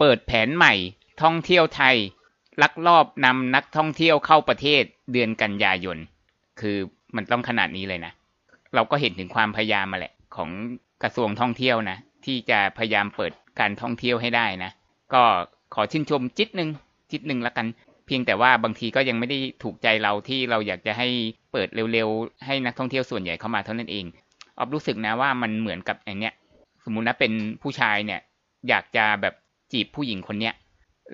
เปิดแผนใหม่ท่องเที่ยวไทยลักลอบนำนักท่องเที่ยวเข้าประเทศเดือนกันยายนคือมันต้องขนาดนี้เลยนะเราก็เห็นถึงความพยายามมาแหละของกระทรวงท่องเที่ยวนะที่จะพยายามเปิดการท่องเที่ยวให้ได้นะก็ขอชื่นชมจิตหนึ่งละกันเพียงแต่ว่าบางทีก็ยังไม่ได้ถูกใจเราที่เราอยากจะให้เปิดเร็วๆให้นักท่องเที่ยวส่วนใหญ่เข้ามาเท่านั้นเองออฟรู้สึกนะว่ามันเหมือนกับไอ้นี่สมมุตินะเป็นผู้ชายเนี่ยอยากจะแบบจีบผู้หญิงคนเนี้ย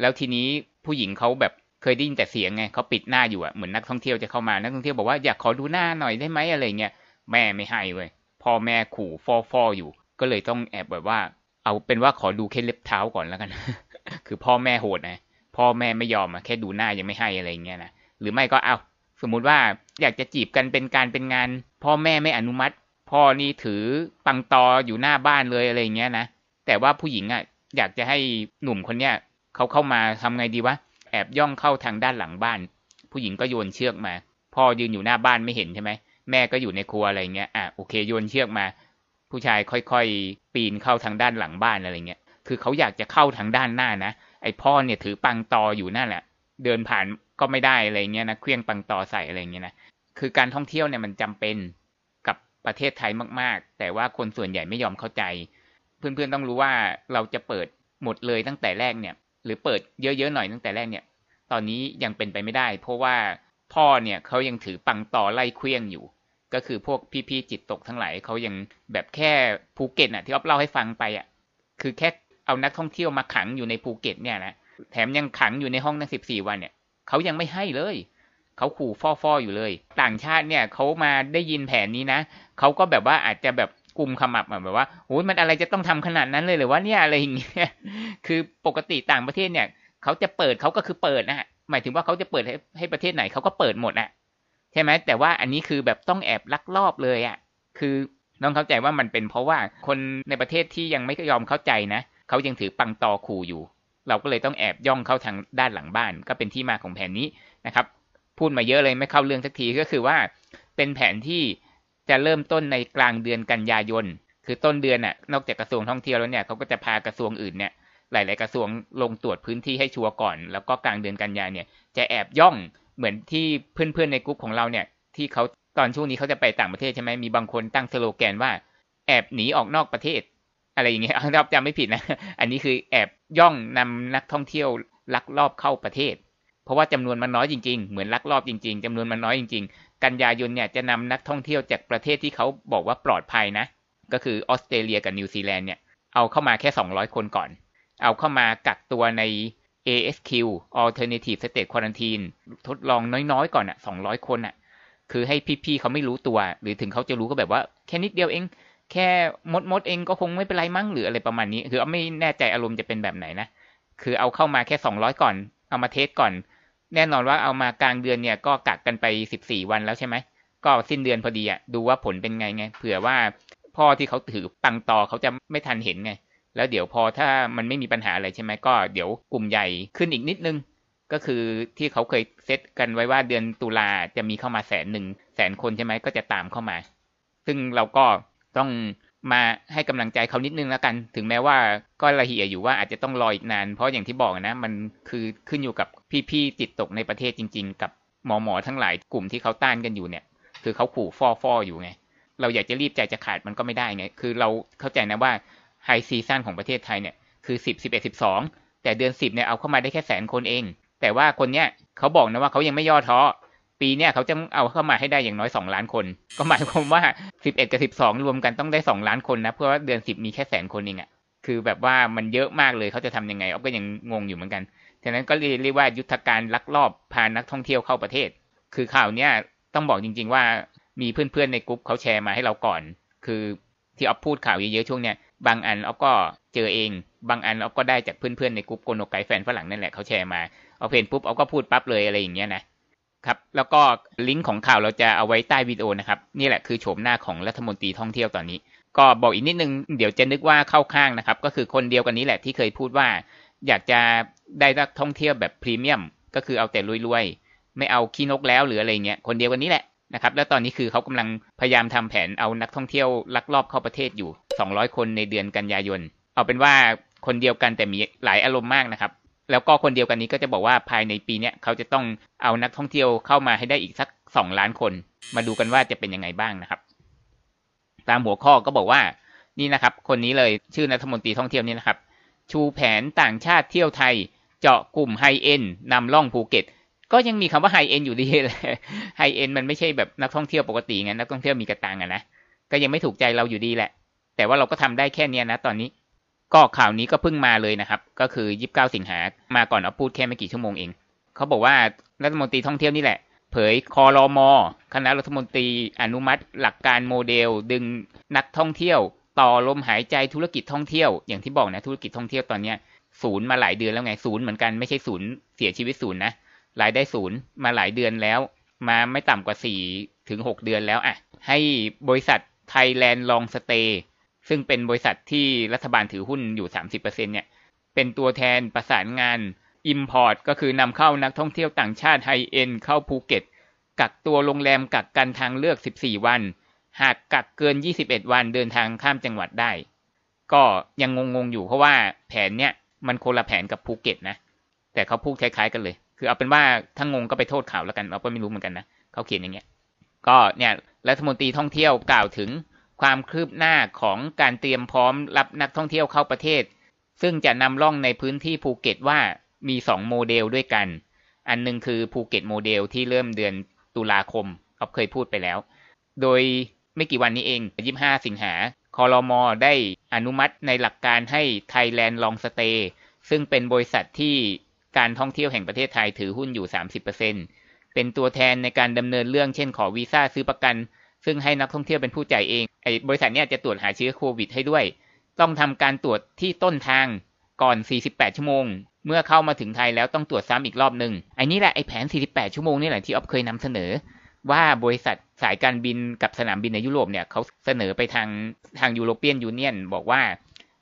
แล้วทีนี้ผู้หญิงเขาแบบเคยได้ยินแต่เสียงไงเขาปิดหน้าอยู่อ่ะเหมือนนักท่องเที่ยวจะเข้ามานักท่องเที่ยวบอกว่าอยากขอดูหน้าหน่อยได้ไหมอะไรเงี้ยแม่ไม่ให้เว้ยพ่อแม่ขู่ฟ้ออยู่ก็เลยต้องแอบแบบว่าเอาเป็นว่าขอดูแค่เล็บเท้าก่อนแล้วกัน คือพ่อแม่โหดนะพ่อแม่ไม่ยอมอ่ะแค่ดูหน้ายังไม่ให้อะไรเงี้ยนะหรือไม่ก็เอาสมมุติว่าอยากจะจีบกันเป็นการเป็นงานพ่อแม่ไม่อนุมัติพ่อนี่ถือปังตออยู่หน้าบ้านเลยอะไรเงี้ยนะแต่ว่าผู้หญิงอ่ะอยากจะให้หนุ่มคนเนี้ยเขาเข้ามาทำไงดีวะแอบย่องเข้าทางด้านหลังบ้านผู้หญิงก็โยนเชือกมาพ่อยืนอยู่หน้าบ้านไม่เห็นใช่ไหมแม่ก็อยู่ในครัวอะไรเงี้ยอ่ะโอเคโยนเชือกมาผู้ชายค่อยๆปีนเข้าทางด้านหลังบ้านอะไรเงี้ยคือเขาอยากจะเข้าทางด้านหน้านะไอพ่อเนี่ยถือปังตออยู่นั่นแหละเดินผ่านก็ไม่ได้อะไรเงี้ยนะเครื่องปังตอใส่อะไรเงี้ยนะคือการท่องเที่ยวเนี่ยมันจำเป็นกับประเทศไทยมากๆแต่ว่าคนส่วนใหญ่ไม่ยอมเข้าใจเพื่อนๆต้องรู้ว่าเราจะเปิดหมดเลยตั้งแต่แรกเนี่ยหรือเปิดเยอะๆหน่อยตั้งแต่แรกเนี่ยตอนนี้ยังเป็นไปไม่ได้เพราะว่าพ่อเนี่ยเขายังถือปังต่อไล่เครื่องอยู่ก็คือพวกพี่ๆจิตตกทั้งหลายเขายังแบบแค่ภูเก็ตอ่ะที่อ๊อฟเล่าให้ฟังไปอ่ะคือแค่เอานักท่องเที่ยวมาขังอยู่ในภูเก็ตเนี่ยนะแถมยังขังอยู่ในห้องนั่ง14วันเนี่ยเขายังไม่ให้เลยเขาขู่ฟ้ออยู่เลยต่างชาติเนี่ยเขามาได้ยินแผนนี้นะเขาก็แบบว่าอาจจะแบบกลุ่มขมับแบบว่าโอ้ยมันอะไรจะต้องทำขนาดนั้นเลยหรือว่าเนี่ยอะไรอย่างเงี้ยคือปกติต่างประเทศเนี่ยเขาจะเปิดเขาก็คือเปิดนะหมายถึงว่าเขาจะเปิดให้ประเทศไหนเขาก็เปิดหมดอ่ะใช่ไหมแต่ว่าอันนี้คือแบบต้องแอบลักลอบเลยอ่ะคือน้องเข้าใจว่ามันเป็นเพราะว่าคนในประเทศที่ยังไม่ยอมเข้าใจนะเขายังถือปังตอขู่อยู่เราก็เลยต้องแอบย่องเข้าทางด้านหลังบ้านก็เป็นที่มาของแผนนี้นะครับพูดมาเยอะเลยไม่เข้าเรื่องสักทีก็คือว่าเป็นแผนที่จะเริ่มต้นในกลางเดือนกันยายนคือต้นเดือนน่ะนอกจากกระทรวงท่องเที่ยวแล้วเนี่ยเขาก็จะพากระทรวงอื่นเนี่ยหลายๆกระทรวงลงตรวจพื้นที่ให้ชัวร์ก่อนแล้วก็กลางเดือนกันยายนเนี่ยจะแอบย่องเหมือนที่เพื่อนๆในกลุ่มของเราเนี่ยที่เขาตอนช่วงนี้เขาจะไปต่างประเทศใช่ไหมมีบางคนตั้งสโลแกนว่าแอบหนีออกนอกประเทศอะไรอย่างเงี้ยถ้าจำไม่ผิดนะอันนี้คือแอบย่องนำนักท่องเที่ยวลักลอบเข้าประเทศเพราะว่าจำนวนมันน้อยจริงๆเหมือนลักลอบจริงๆจำนวนมันน้อยจริงๆกันยายนเนี่ยจะนำนักท่องเที่ยวจากประเทศที่เขาบอกว่าปลอดภัยนะก็คือออสเตรเลียกับนิวซีแลนด์เนี่ยเอาเข้ามาแค่200คนก่อนเอาเข้ามากักตัวใน ASQ Alternative State Quarantine ทดลองน้อยๆก่อนอ่ะ200คนอ่ะคือให้พี่ๆเขาไม่รู้ตัวหรือถึงเขาจะรู้ก็แบบว่าแค่นิดเดียวเองแค่มดเองก็คงไม่เป็นไรมั้งหรืออะไรประมาณนี้คือไม่แน่ใจอารมณ์จะเป็นแบบไหนนะคือเอาเข้ามาแค่200ก่อนเอามาเทสก่อนแน่นอนว่าเอามากลางเดือนเนี่ยก็กักกันไป14วันแล้วใช่ไหมก็สิ้นเดือนพอดีอ่ะดูว่าผลเป็นไงเผื่อว่าพ่อที่เขาถือปังตอเขาจะไม่ทันเห็นไงแล้วเดี๋ยวพอถ้ามันไม่มีปัญหาอะไรใช่ไหมก็เดี๋ยวกลุ่มใหญ่ขึ้นอีกนิดนึงก็คือที่เขาเคยเซตกันไว้ว่าเดือนตุลาจะมีเข้ามา100,000 คนใช่ไหมก็จะตามเข้ามาซึ่งเราก็ต้องมาให้กำลังใจเขานิดนึงแล้วกันถึงแม้ว่าก็ละเหี่ยอยู่ว่าอาจจะต้องรออีกนานเพราะอย่างที่บอกนะมันคือขึ้นอยู่กับพี่ๆจิตตกในประเทศจริงๆกับหมอทั้งหลายกลุ่มที่เขาต้านกันอยู่เนี่ยคือเขาขู่ฟ้ออยู่ไงเราอยากจะรีบใจจะขาดมันก็ไม่ได้ไงคือเราเข้าใจนะว่าไฮซีซั่นของประเทศไทยเนี่ยคือ10, 11, 12แต่เดือน10เนี่ยเอาเข้ามาได้แค่100,000 คนเองแต่ว่าคนเนี้ยเขาบอกนะว่าเขายังไม่ย่อท้อปีเนี้ยเขาจะเอาเข้ามาให้ได้อย่างน้อย2,000,000 คนก็หมายความว่า11กับ12รวมกันต้องได้2,000,000 คนนะเพราะว่าเดือน10มีแค่100,000 คนเองอ่ะคือแบบว่ามันเยอะมากเลยเขาจะทำยังไงอ๊อฟก็ยังงงอยู่เหมือนกันฉะนั้นก็เรียกว่ายุทธการลักลอบพานักท่องเที่ยวเข้าประเทศคือข่าวเนี้ยต้องบอกจริงๆว่ามีเพื่อนๆในกลุ่มเขาแชร์มาให้เราก่อนคือที่อ๊อฟพูดข่าวเยอะๆช่วงเนี้ยบางอันอ๊อฟก็เจอเองบางอันอ๊อฟก็ได้จากเพื่อนๆในกลุ่มโกนกไก่แฟนฝรั่งนั่นแหละเขาแชร์มาเอาเพนปุ๊บอ๊อฟก็พูดปั๊บเลยอะไรอย่างเงี้ยนะครับแล้วก็ลิงก์ของข่าวเราจะเอาไว้ใต้วิดีโอนะครับนี่แหละคือโฉมหน้าของรัฐมนตรีท่องเที่ยวตอนนี้ก็บอกอีกนิดนึงเดี๋ยวจะนึกว่าเข้าข้างนะครับก็คือคนเดียวกันนี้แหละที่เคยพูดว่าอยากจะได้นักท่องเที่ยวแบบพรีเมียมก็คือเอาแต่รวยๆไม่เอาขี้นกแล้วหรืออะไรเงี้ยคนเดียวกันนี้แหละนะครับแล้วตอนนี้คือเขากำลังพยายามทำแผนเอานักท่องเที่ยวลักลอบเข้าประเทศอยู่200คนในเดือนกันยายนเอาเป็นว่า คนเดียวกันแต่มีหลายอารมณ์มากนะครับแล้วก็คนเดียวกันนี้ก็จะบอกว่าภายในปีนี้เขาจะต้องเอานักท่องเที่ยวเข้ามาให้ได้อีกสัก2ล้านคนมาดูกันว่าจะเป็นยังไงบ้างนะครับตามหัวข้อก็บอกว่านี่นะครับคนนี้เลยชื่อรัฐมนตรีท่องเที่ยวนี่นะครับชูแผนต่างชาติเที่ยวไทยเจาะกลุ่มไฮเอ็นนำล่องภูเก็ตก็ยังมีคำว่าไฮเอ็นอยู่ดีเลยไฮเอ็นมันไม่ใช่แบบนักท่องเที่ยวปกติไงนักท่องเที่ยวมีกระตังอะนะก็ยังไม่ถูกใจเราอยู่ดีแหละแต่ว่าเราก็ทำได้แค่นี้นะตอนนี้ก็ข่าวนี้ก็เพิ่งมาเลยนะครับก็คือ29สิงหามาก่อนเอาพูดแค่ไม่กี่ชั่วโมงเองเขาบอกว่ารัฐมนตรีท่องเที่ยวนี่แหละเผยครม.คณะรัฐมนตรีอนุมัติหลักการโมเดลดึงนักท่องเที่ยวต่อลมหายใจธุรกิจท่องเที่ยวอย่างที่บอกนะธุรกิจท่องเที่ยวตอนนี้ศูนย์มาหลายเดือนแล้วไงศูนย์เหมือนกันไม่ใช่ศูนย์เสียชีวิตศูนย์นะรายได้ศูนย์มาหลายเดือนแล้วมาไม่ต่ำกว่า4 ถึง 6เดือนแล้วอ่ะให้บริษัท Thailand Long Stay ซึ่งเป็นบริษัทที่รัฐบาลถือหุ้นอยู่ 30% เนี่ยเป็นตัวแทนประสานงาน Import ก็คือนำเข้านักท่องเที่ยวต่างชาติไฮเอ็นเข้าภูเก็ตกักตัวโรงแรมกักกันทางเลือก14วันหากกักเกิน21วันเดินทางข้ามจังหวัดได้ก็ยังงงอยู่เพราะว่าแผนเนี้ยมันคนละแผนกับภูเก็ตนะแต่เขาพูดคล้ายๆกันเลยคือเอาเป็นว่าถ้างงก็ไปโทษข่าวแล้วกันเราก็ไม่รู้เหมือนกันนะเขาเขียนอย่างเงี้ยก็เนี่ยรัฐมนตรีท่องเที่ยวกล่าวถึงความคืบหน้าของการเตรียมพร้อมรับนักท่องเที่ยวเข้าประเทศซึ่งจะนำร่องในพื้นที่ภูเก็ตว่ามี2โมเดลด้วยกันอันนึงคือภูเก็ตโมเดลที่เริ่มเดือนตุลาคมเขาเคยพูดไปแล้วโดยไม่กี่วันนี้เอง25สิงหาครม.ได้อนุมัติในหลักการให้ Thailand Long Stay ซึ่งเป็นบริษัทที่การท่องเที่ยวแห่งประเทศไทยถือหุ้นอยู่ 30% เป็นตัวแทนในการดำเนินเรื่องเช่นขอวีซ่าซื้อประกันซึ่งให้นักท่องเที่ยวเป็นผู้จ่ายเองไอ้บริษัทเนี่ยจะตรวจหาเชื้อโควิดให้ด้วยต้องทำการตรวจที่ต้นทางก่อน48ชั่วโมงเมื่อเข้ามาถึงไทยแล้วต้องตรวจซ้ำอีกรอบนึงไอ้นี่แหละไอ้แผน48ชั่วโมงนี่แหละที่อ๊อฟเคยนำเสนอว่าบริษัทสายการบินกับสนามบินในยุโรปเนี่ยเขาเสนอไปทางยุโรเปียนยูเนี่ยนบอกว่า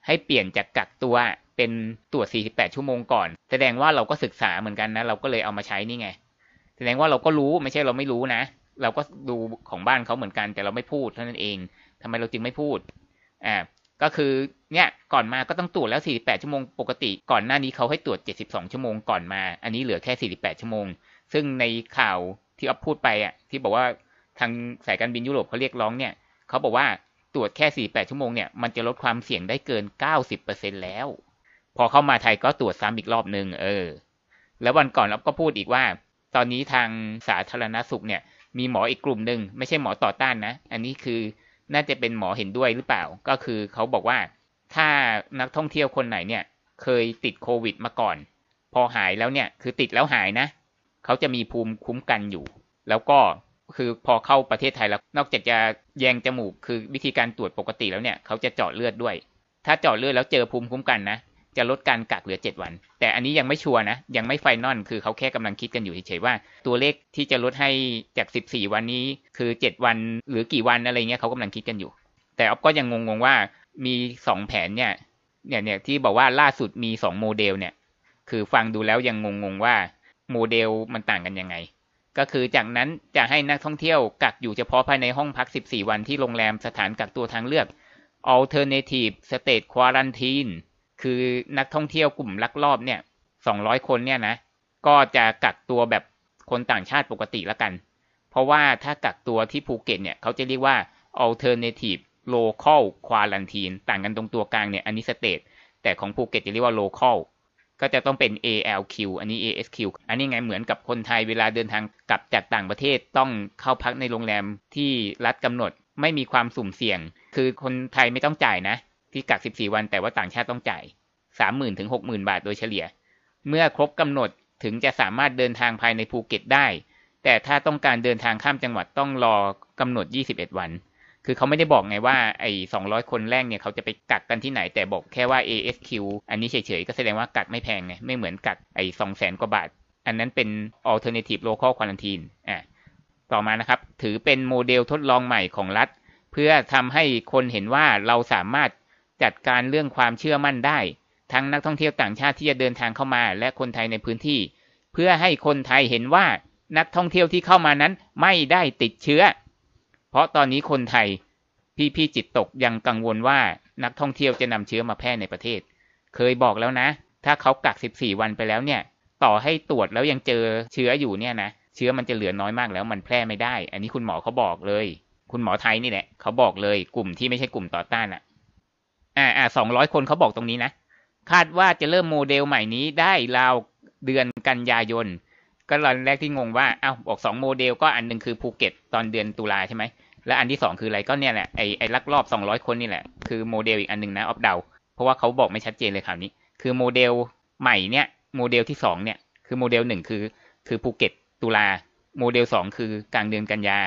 ให้เปลี่ยนจากกักตัวเป็นตรวจ48ชั่วโมงก่อนแสดงว่าเราก็ศึกษาเหมือนกันนะเราก็เลยเอามาใช้นี่ไงแสดงว่าเราก็รู้ไม่ใช่เราไม่รู้นะเราก็ดูของบ้านเขาเหมือนกันแต่เราไม่พูดเท่านั้นเองทำไมเราจึงไม่พูดก็คือเนี่ยก่อนมาก็ต้องตรวจแล้ว48ชั่วโมงปกติก่อนหน้านี้เขาให้ตรวจ72ชั่วโมงก่อนมาอันนี้เหลือแค่48ชั่วโมงซึ่งในข่าวที่อ๊อฟพูดไปที่บอกว่าทางสายการบินยุโรปเขาเรียกร้องเนี่ยเขาบอกว่าตรวจแค่48ชั่วโมงเนี่ยมันจะลดความเสี่ยงได้เกิน 90% แล้วพอเข้ามาไทยก็ตรวจซ้ำอีกรอบนึงแล้ววันก่อนอ๊อฟก็พูดอีกว่าตอนนี้ทางสาธารณสุขเนี่ยมีหมออีกกลุ่มนึงไม่ใช่หมอต่อต้านนะอันนี้คือน่าจะเป็นหมอเห็นด้วยหรือเปล่าก็คือเขาบอกว่าถ้านักท่องเที่ยวคนไหนเนี่ยเคยติดโควิดมาก่อนพอหายแล้วเนี่ยคือติดแล้วหายนะเขาจะมีภูมิคุ้มกันอยู่แล้วก็คือพอเข้าประเทศไทยแล้วนอกจากจะแยงจมูกคือวิธีการตรวจปกติแล้วเนี่ยเขาจะเจาะเลือดด้วยถ้าเจาะเลือดแล้วเจอภูมิคุ้มกันนะจะลดการกักเหลือ7วันแต่อันนี้ยังไม่ชัวร์นะยังไม่ไฟนอลคือเขาแค่กำลังคิดกันอยู่เฉยๆว่าตัวเลขที่จะลดให้จาก14วันนี้คือ7วันหรือกี่วันอะไรเงี้ยเขากำลังคิดกันอยู่แต่อ๊อฟก็ยังงงว่ามี2แผนเนี่ยที่บอกว่าล่าสุดมี2โมเดลเนี่ยคือฟังดูแล้วยังงงว่าโมเดลมันต่างกันยังไงก็คือจากนั้นจะให้นักท่องเที่ยวกักอยู่เฉพาะภายในห้องพัก14วันที่โรงแรมสถานกักตัวทางเลือก Alternative State Quarantine คือนักท่องเที่ยวกลุ่มลักลอบเนี่ย200คนเนี่ยนะก็จะกักตัวแบบคนต่างชาติปกติละกันเพราะว่าถ้ากักตัวที่ภูเก็ตเนี่ยเขาจะเรียกว่า Alternative Local Quarantine ต่างกันตรงตัวกลางเนี่ยอันนี้ State แต่ของภูเก็ตจะเรียกว่า Localก็จะต้องเป็น ALQ อันนี้ ASQ อันนี้ไงเหมือนกับคนไทยเวลาเดินทางกลับจากต่างประเทศต้องเข้าพักในโรงแรมที่รัฐกำหนดไม่มีความสุ่มเสี่ยงคือคนไทยไม่ต้องจ่ายนะที่กัก14วันแต่ว่าต่างชาติต้องจ่าย 30,000 ถึง 60,000 บาทโดยเฉลี่ยเมื่อครบกำหนดถึงจะสามารถเดินทางภายในภูเก็ตได้แต่ถ้าต้องการเดินทางข้ามจังหวัดต้องรอกำหนด21วันคือเขาไม่ได้บอกไงว่าไอ้200คนแรกเนี่ยเขาจะไปกักกันที่ไหนแต่บอกแค่ว่า ASQ อันนี้เฉยๆก็แสดงว่ากักไม่แพงไงไม่เหมือนกักไอ้ 200,000 กว่าบาทอันนั้นเป็น Alternative Local Quarantine ต่อมานะครับถือเป็นโมเดลทดลองใหม่ของรัฐเพื่อทำให้คนเห็นว่าเราสามารถจัดการเรื่องความเชื่อมั่นได้ทั้งนักท่องเที่ยวต่างชาติที่จะเดินทางเข้ามาและคนไทยในพื้นที่เพื่อให้คนไทยเห็นว่านักท่องเที่ยวที่เข้ามานั้นไม่ได้ติดเชื้อเพราะตอนนี้คนไทยพี่จิตตกยังกังวลว่านักท่องเที่ยวจะนำเชื้อมาแพร่ในประเทศ เคยบอกแล้วนะถ้าเขากัก14วันไปแล้วเนี่ยต่อให้ตรวจแล้วยังเจอเชื้ออยู่เนี่ยนะเชื้อมันจะเหลือน้อยมากแล้วมันแพร่ไม่ได้อันนี้คุณหมอเขาบอกเลยคุณหมอไทยนี่แหละเขาบอกเลยกลุ่มที่ไม่ใช่กลุ่มต่อต้านอ่ะ200 คนเขาบอกตรงนี้นะคาดว่าจะเริ่มโมเดลใหม่นี้ได้ราวเดือนกันยายนก็ตอนแรกที่งงว่าเอ้าบอก2โมเดลก็อันนึงคือภูเก็ตตอนเดือนตุลาใช่ไหมและอันที่2คืออะไรก็เนี่ยแหละไอ้ลักลอบ200คนนี่แหละคือโมเดลอีกอันนึงนะออฟเดาเพราะว่าเขาบอกไม่ชัดเจนเลยข่าวนี้คือโมเดลใหม่เนี่ยโมเดลที่2เนี่ยคือโมเดล1คือภูเก็ตตุลาโมเดล2คือกลางเดือนกันยา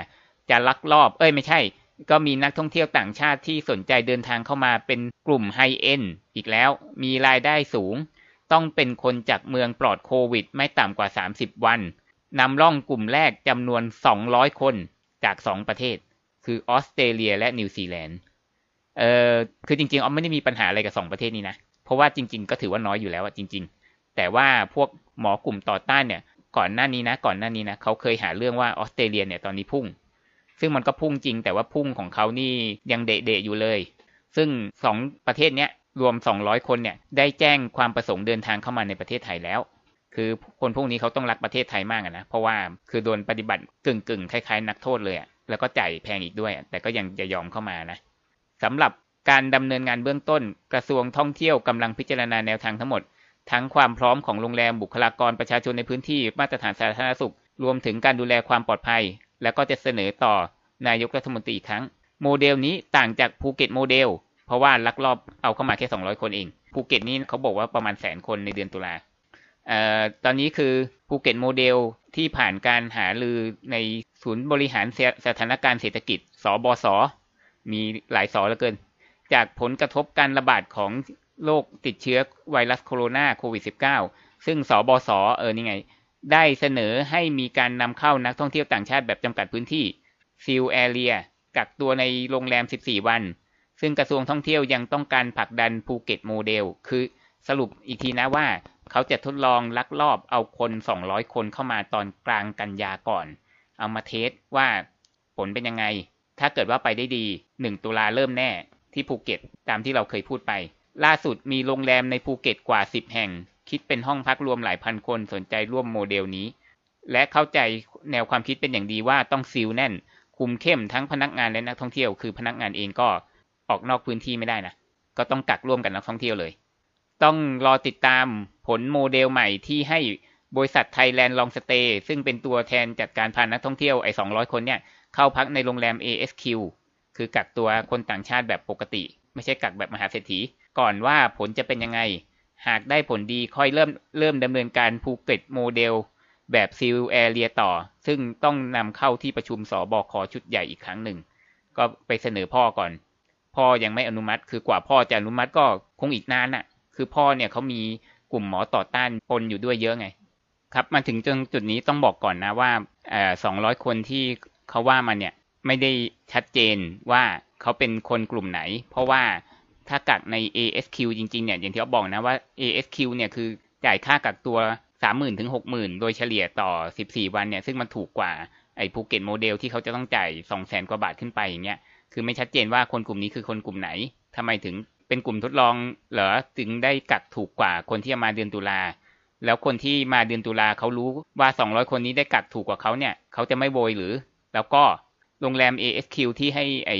จะลักลอบไม่ใช่ก็มีนักท่องเที่ยวต่างชาติที่สนใจเดินทางเข้ามาเป็นกลุ่มไฮเอ็นด์อีกแล้วมีรายได้สูงต้องเป็นคนจากเมืองปลอดโควิดไม่ต่ำกว่า30วันนำร่องกลุ่มแรกจำนวน200คนจาก2ประเทศคือออสเตรเลียและนิวซีแลนด์คือจริงๆไม่ได้มีปัญหาอะไรกับ2ประเทศนี้นะเพราะว่าจริงๆก็ถือว่าน้อยอยู่แล้วจริงๆแต่ว่าพวกหมอกลุ่มต่อต้านเนี่ยก่อนหน้านี้นะเขาเคยหาเรื่องว่าออสเตรเลียเนี่ยตอนนี้พุ่งซึ่งมันก็พุ่งจริงแต่ว่าพุ่งของเขานี่ยังเดะๆอยู่เลยซึ่ง2ประเทศเนี้ยรวม200คนเนี่ยได้แจ้งความประสงค์เดินทางเข้ามาในประเทศไทยแล้วคือคนพวกนี้เขาต้องรักประเทศไทยมากนะเพราะว่าคือโดนปฏิบัติกึ่งๆคล้ายๆนักโทษเลยแล้วก็จ่ายแพงอีกด้วยแต่ก็ยังจะยอมเข้ามานะสำหรับการดำเนินงานเบื้องต้นกระทรวงท่องเที่ยวกำลังพิจารณาแนวทางทั้งหมดทั้งความพร้อมของโรงแรมบุคลากรประชาชนในพื้นที่มาตรฐานสาธารณสุขรวมถึงการดูแลความปลอดภัยแล้วก็จะเสนอต่อนายกรัฐมนตรีอีกครั้งโมเดลนี้ต่างจากภูเก็ตโมเดลเพราะว่าลักลอบเอาเข้ามาแค่200คนเองภูเก็ตนี่เขาบอกว่าประมาณ100,000คนในเดือนตุลาตอนนี้คือภูเก็ตโมเดลที่ผ่านการหารือในศูนย์บริหารสถานการณ์เศรษฐกิจสบส.มีหลายสเหลือเกินจากผลกระทบการระบาดของโรคติดเชื้อไวรัสโคโรนาโควิด -19 ซึ่งสบส.นี่ไงได้เสนอให้มีการนำเข้านักท่องเที่ยวต่างชาติแบบจำกัดพื้นที่ซีลแอเรียกักตัวในโรงแรม14วันซึ่งกระทรวงท่องเที่ยวยังต้องการผลักดันภูเก็ตโมเดลคือสรุปอีกทีนะว่าเขาจะทดลองลักลอบเอาคน200คนเข้ามาตอนกลางกันยาก่อนเอามาเทสว่าผลเป็นยังไงถ้าเกิดว่าไปได้ดี1ตุลาเริ่มแน่ที่ภูเก็ตตามที่เราเคยพูดไปล่าสุดมีโรงแรมในภูเก็ตกว่า10แห่งคิดเป็นห้องพักรวมหลายพันคนสนใจร่วมโมเดลนี้และเข้าใจแนวความคิดเป็นอย่างดีว่าต้องซีลแน่นคุมเข้มทั้งพนักงานและนักท่องเที่ยวคือพนักงานเองก็ออกนอกพื้นที่ไม่ได้นะก็ต้องกักร่วมกับนักท่องเที่ยวเลยต้องรอติดตามผลโมเดลใหม่ที่ให้บริษัทไทยแลนด์ลองสเตย์ซึ่งเป็นตัวแทนจัดการพานักท่องเที่ยว200คนเนี่ยเข้าพักในโรงแรม ASQ คือกักตัวคนต่างชาติแบบปกติไม่ใช่กักแบบมหาเศรษฐีก่อนว่าผลจะเป็นยังไงหากได้ผลดีค่อยเริ่มดำเนินการภูเก็ตโมเดลแบบซีลแอเรียต่อซึ่งต้องนำเข้าที่ประชุมสบค.ชุดใหญ่อีกครั้งหนึ่งก็ไปเสนอพ่อก่อนพ่อยังไม่อนุมัติคือกว่าพ่อจะอนุมัติก็คงอีกนานคือพ่อเนี่ยเขามีกลุ่มหมอต่อต้านปนอยู่ด้วยเยอะไงครับมาถึงจุดนี้ต้องบอกก่อนนะว่า200คนที่เขาว่ามาเนี่ยไม่ได้ชัดเจนว่าเขาเป็นคนกลุ่มไหนเพราะว่าถ้ากักใน ASQ จริงๆเนี่ยอย่างที่เขาบอกนะว่า ASQ เนี่ยคือจ่ายค่ากักตัว 30,000 ถึง 60,000 โดยเฉลี่ยต่อ14วันเนี่ยซึ่งมันถูกกว่าไอ้ภูเก็ตโมเดลที่เขาจะต้องจ่าย 200,000 กว่าบาทขึ้นไปอย่างเงี้ยคือไม่ชัดเจนว่าคนกลุ่มนี้คือคนกลุ่มไหนทำไมถึงเป็นกลุ่มทดลองเหรอถึงได้กักถูกกว่าคนที่มาเดือนตุลาแล้วคนที่มาเดือนตุลาเขารู้ว่า200คนนี้ได้กักถูกกว่าเขาเนี่ยเขาจะไม่โวยหรือแล้วก็โรงแรม ASQ ที่ให้ไอ้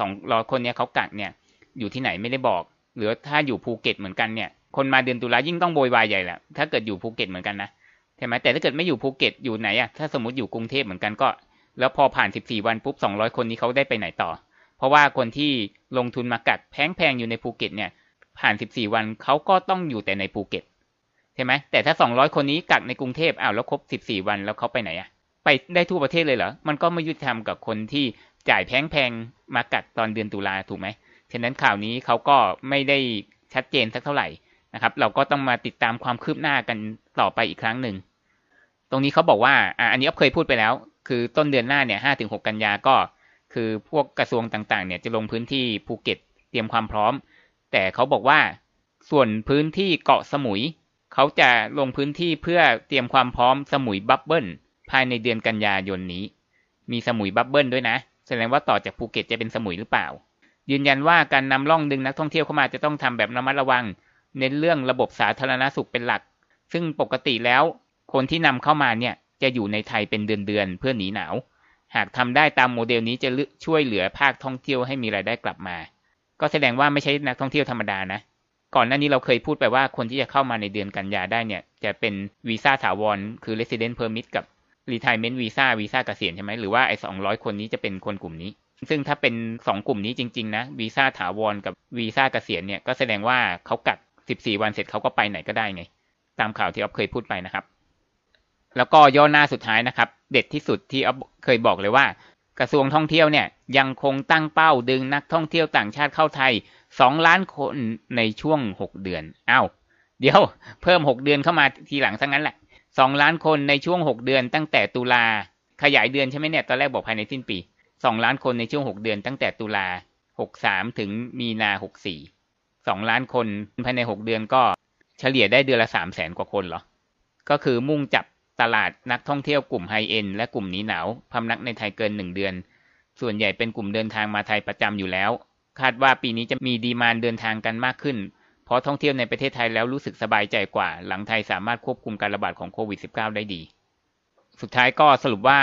200คนเนี้ยเขากักเนี่ยอยู่ที่ไหนไม่ได้บอกหรือถ้าอยู่ภูเก็ตเหมือนกันเนี่ยคนมาเดือนตุลายิ่งต้องโวยวายใหญ่แหละถ้าเกิดอยู่ภูเก็ตเหมือนกันนะใช่ไหมแต่ถ้าเกิดไม่อยู่ภูเก็ตอยู่ไหนถ้าสมมติอยู่กรุงเทพเหมือนกันก็แล้วพอผ่าน14วันปุ๊บ200คนนี้เขาได้ไปไหนต่อเพราะว่าคนที่ลงทุนมากักแพงๆอยู่ในภูเก็ตเนี่ยผ่าน14วันเขาก็ต้องอยู่แต่ในภูเก็ตใช่ไหมแต่ถ้า200คนนี้กักในกรุงเทพแล้วครบ14วันแล้วเขาไปไหนไปได้ทั่วประเทศเลยเหรอมันก็ไม่ยุติธรรมกับคนที่จ่ายแพงๆมากักตอนเดือนตุลาถูกไหมฉะนั้นข่าวนี้เขาก็ไม่ได้ชัดเจนสักเท่าไหร่นะครับเราก็ต้องมาติดตามความคืบหน้ากันต่อไปอีกครั้งหนึ่งตรงนี้เขาบอกว่าอันนี้อ๊อฟเคยพูดไปแล้วคือต้นเดือนหน้าเนี่ย 5-6 กันยาก็คือพวกกระทรวงต่างๆเนี่ยจะลงพื้นที่ภูเก็ตเตรียมความพร้อมแต่เขาบอกว่าส่วนพื้นที่เกาะสมุยเขาจะลงพื้นที่เพื่อเตรียมความพร้อมสมุยบับเบิ้ลภายในเดือนกันยายนนี้มีสมุยบับเบิ้ลด้วยนะแสดงว่าต่อจากภูเก็ตจะเป็นสมุยหรือเปล่ายืนยันว่าการนำร่องดึงนักท่องเที่ยวเข้ามาจะต้องทำแบบระมัดระวัง เน้นเรื่องระบบสาธารณสุขเป็นหลักซึ่งปกติแล้วคนที่นำเข้ามาเนี่ยจะอยู่ในไทยเป็นเดือนๆเพื่อหนีหนาวหากทำได้ตามโมเดลนี้จะช่วยเหลือภาคท่องเที่ยวให้มีรายได้กลับมาก็แสดงว่าไม่ใช่นักท่องเที่ยวธรรมดานะก่อนหน้านี้เราเคยพูดไปว่าคนที่จะเข้ามาในเดือนกันยาได้เนี่ยจะเป็นวีซ่าถาวรคือ Resident Permit กับ Retirement Visa วีซ่าเกษียณใช่ไหมหรือว่าไอ้200คนนี้จะเป็นคนกลุ่มนี้ซึ่งถ้าเป็น2กลุ่มนี้จริงๆนะวีซ่าถาวรกับวีซ่าเกษียณเนี่ยก็แสดงว่าเขากัก14วันเสร็จเขาก็ไปไหนก็ได้ไงตามข่าวที่อ๊อฟเคยพูดไปนะครับแล้วก็ย่อหน้าสุดท้ายนะครับเด็ดที่สุดที่อ๊อฟเคยบอกเลยว่ากระทรวงท่องเที่ยวเนี่ยยังคงตั้งเป้าดึงนักท่องเที่ยวต่างชาติเข้าไทย2ล้านคนในช่วง6เดือนอ้าวเดี๋ยวเพิ่ม6เดือนเข้ามาทีหลังซะงั้นแหละ2ล้านคนในช่วง6เดือนตั้งแต่ตุลาขยายเดือนใช่ไหมเนี่ยตอนแรกบอกภายในสิ้นปี2ล้านคนในช่วง6เดือนตั้งแต่ตุลา63ถึงมีนา64 2ล้านคนภายใน6เดือนก็เฉลี่ยได้เดือนละ 300,000 กว่าคนเหรอก็คือมุ่งจับตลาดนักท่องเที่ยวกลุ่มไฮเอ็นด์และกลุ่มหนีหนาวพำนักในไทยเกิน1เดือนส่วนใหญ่เป็นกลุ่มเดินทางมาไทยประจำอยู่แล้วคาดว่าปีนี้จะมีดีมานด์เดินทางกันมากขึ้นเพราะท่องเที่ยวในประเทศไทยแล้วรู้สึกสบายใจกว่าหลังไทยสามารถควบคุมการระบาดของโควิด -19 ได้ดีสุดท้ายก็สรุปว่า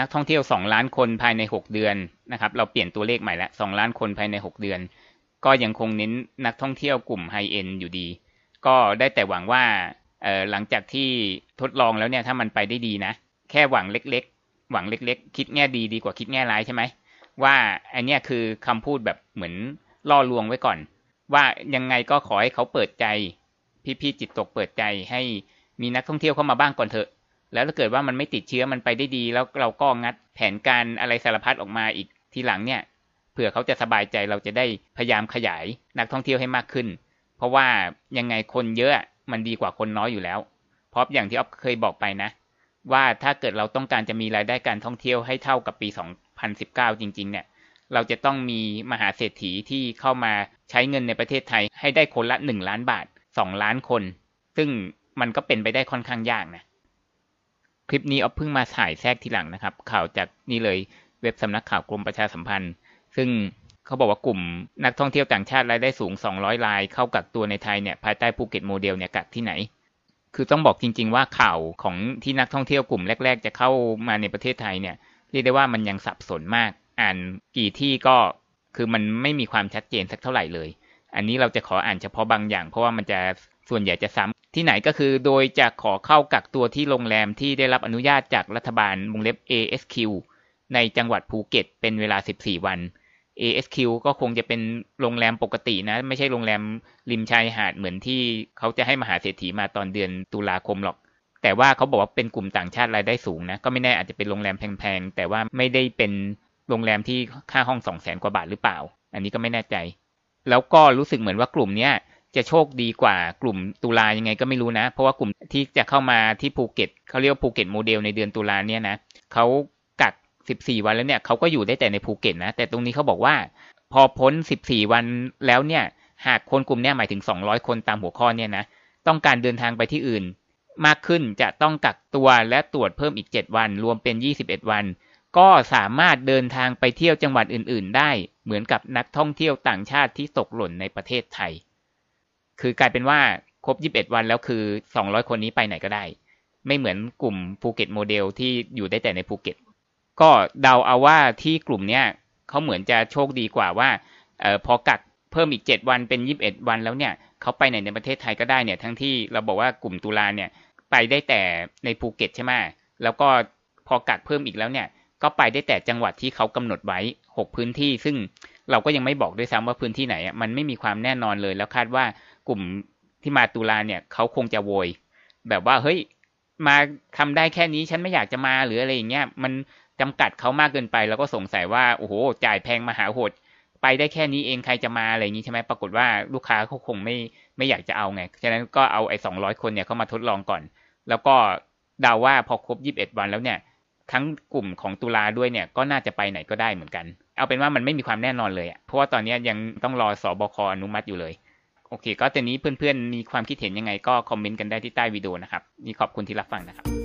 นักท่องเที่ยว2ล้านคนภายใน6เดือนนะครับเราเปลี่ยนตัวเลขใหม่ละ2ล้านคนภายใน6เดือนก็ยังคงเน้นนักท่องเที่ยวกลุ่มไฮเอ็นด์อยู่ดีก็ได้แต่หวังว่าหลังจากที่ทดลองแล้วเนี่ยถ้ามันไปได้ดีนะแค่หวังเล็กๆคิดแง่ดีดีกว่าคิดแง่ร้ายใช่ไหมว่าอันนี้คือคำพูดแบบเหมือนล่อลวงไว้ก่อนว่ายังไงก็ขอให้เขาเปิดใจพี่ๆจิตตกเปิดใจให้มีนักท่องเที่ยวเข้ามาบ้างก่อนเถอะแล้วถ้าเกิดว่ามันไม่ติดเชื้อมันไปได้ดีแล้วเราก็งัดแผนการอะไรสารพัดออกมาอีกทีหลังเนี่ยเผื่อเขาจะสบายใจเราจะได้พยายามขยายนักท่องเที่ยวให้มากขึ้นเพราะว่ายังไงคนเยอะมันดีกว่าคนน้อยอยู่แล้วเพราะอย่างที่อ๊อฟเคยบอกไปนะว่าถ้าเกิดเราต้องการจะมีรายได้การท่องเที่ยวให้เท่ากับปี2019จริงๆเนี่ยเราจะต้องมีมหาเศรษฐีที่เข้ามาใช้เงินในประเทศไทยให้ได้คนละ1ล้านบาท2ล้านคนซึ่งมันก็เป็นไปได้ค่อนข้างยากนะคลิปนี้อ๊อฟเพิ่งมาถ่ายแทรกทีหลังนะครับข่าวจากนี่เลยเว็บสำนักข่าวกรมประชาสัมพันธ์ซึ่งเขาบอกว่ากลุ่มนักท่องเที่ยวต่างชาติรายได้สูง200รายเข้ากักตัวในไทยเนี่ยภายใต้ภูเก็ตโมเดลเนี่ยกักที่ไหนคือต้องบอกจริงๆว่าข่าวของที่นักท่องเที่ยวกลุ่มแรกๆจะเข้ามาในประเทศไทยเนี่ยเรียกได้ว่ามันยังสับสนมากอ่านกี่ที่ก็คือมันไม่มีความชัดเจนสักเท่าไหร่เลยอันนี้เราจะขออ่านเฉพาะบางอย่างเพราะว่ามันจะส่วนใหญ่จะซ้ำที่ไหนก็คือโดยจะขอเข้ากักตัวที่โรงแรมที่ได้รับอนุญาตจากรัฐบาล(ASQ) ในจังหวัดภูเก็ตเป็นเวลา14วัน ASQ ก็คงจะเป็นโรงแรมปกตินะไม่ใช่โรงแรมริมชายหาดเหมือนที่เขาจะให้มหาเศรษฐีมาตอนเดือนตุลาคมหรอกแต่ว่าเขาบอกว่าเป็นกลุ่มต่างชาติรายได้สูงนะก็ไม่แน่อาจจะเป็นโรงแรมแพงๆแต่ว่าไม่ได้เป็นโรงแรมที่ค่าห้อง 200,000 กว่าบาทหรือเปล่าอันนี้ก็ไม่แน่ใจแล้วก็รู้สึกเหมือนว่ากลุ่มเนี้ยจะโชคดีกว่ากลุ่มตุลายังไงก็ไม่รู้นะเพราะว่ากลุ่มที่จะเข้ามาที่ภูเก็ตเขาเรียกว่าภูเก็ตโมเดลในเดือนตุลาเนี่ยนะเขากัก14วันแล้วเนี่ยเขาก็อยู่ได้แต่ในภูเก็ตนะแต่ตรงนี้เขาบอกว่าพอพ้น14วันแล้วเนี่ยหากคนกลุ่มเนี้ยหมายถึง200คนตามหัวข้อเนี่ยนะต้องการเดินทางไปที่อื่นมากขึ้นจะต้องกักตัวและตรวจเพิ่มอีก7วันรวมเป็น21วันก็สามารถเดินทางไปเที่ยวจังหวัดอื่นๆได้เหมือนกับนักท่องเที่ยวต่างชาติที่ตกหล่นในประเทศไทยคือกลายเป็นว่าครบ21วันแล้วคือ200คนนี้ไปไหนก็ได้ไม่เหมือนกลุ่มภูเก็ตโมเดลที่อยู่ได้แต่ในภูเก็ตก็เดาเอาว่าที่กลุ่มเนี้ยเขาเหมือนจะโชคดีกว่าว่าพอกักเพิ่มอีก7วันเป็น21วันแล้วเนี่ยเขาไปไหนในประเทศไทยก็ได้เนี่ยทั้งที่เราบอกว่ากลุ่มตุลาเนี่ยไปได้แต่ในภูเก็ตใช่ไหมแล้วก็พอกักเพิ่มอีกแล้วเนี่ยก็ไปได้แต่จังหวัดที่เขากำหนดไว้6พื้นที่ซึ่งเราก็ยังไม่บอกด้วยซ้ำว่าพื้นที่ไหนมันไม่มีความแน่นอนเลยแล้วคาดว่ากลุ่มที่มาตุลาเนี่ยเขาคงจะโวยแบบว่าเฮ้ยมาทำได้แค่นี้ฉันไม่อยากจะมาหรืออะไรอย่างเงี้ยมันจำกัดเขามากเกินไปแล้วก็สงสัยว่าโอ้โหจ่ายแพงมหาโหดไปได้แค่นี้เองใครจะมาอะไรอย่างนี้ใช่ไหมปรากฏว่าลูกค้าเขาคงไม่อยากจะเอาไงฉะนั้นก็เอาไอ้200คนเนี่ยเข้ามาทดลองก่อนแล้วก็เดาว่าพอครบ21วันแล้วเนี่ยทั้งกลุ่มของตุลาด้วยเนี่ยก็น่าจะไปไหนก็ได้เหมือนกันเอาเป็นว่ามันไม่มีความแน่นอนเลยเพราะว่าตอนนี้ยังต้องรอสบค.อนุมัติอยู่เลยโอเคก็ตอนนี้เพื่อนๆมีความคิดเห็นยังไงก็คอมเมนต์กันได้ที่ใต้วิดีโอนะครับนี่ขอบคุณที่รับฟังนะครับ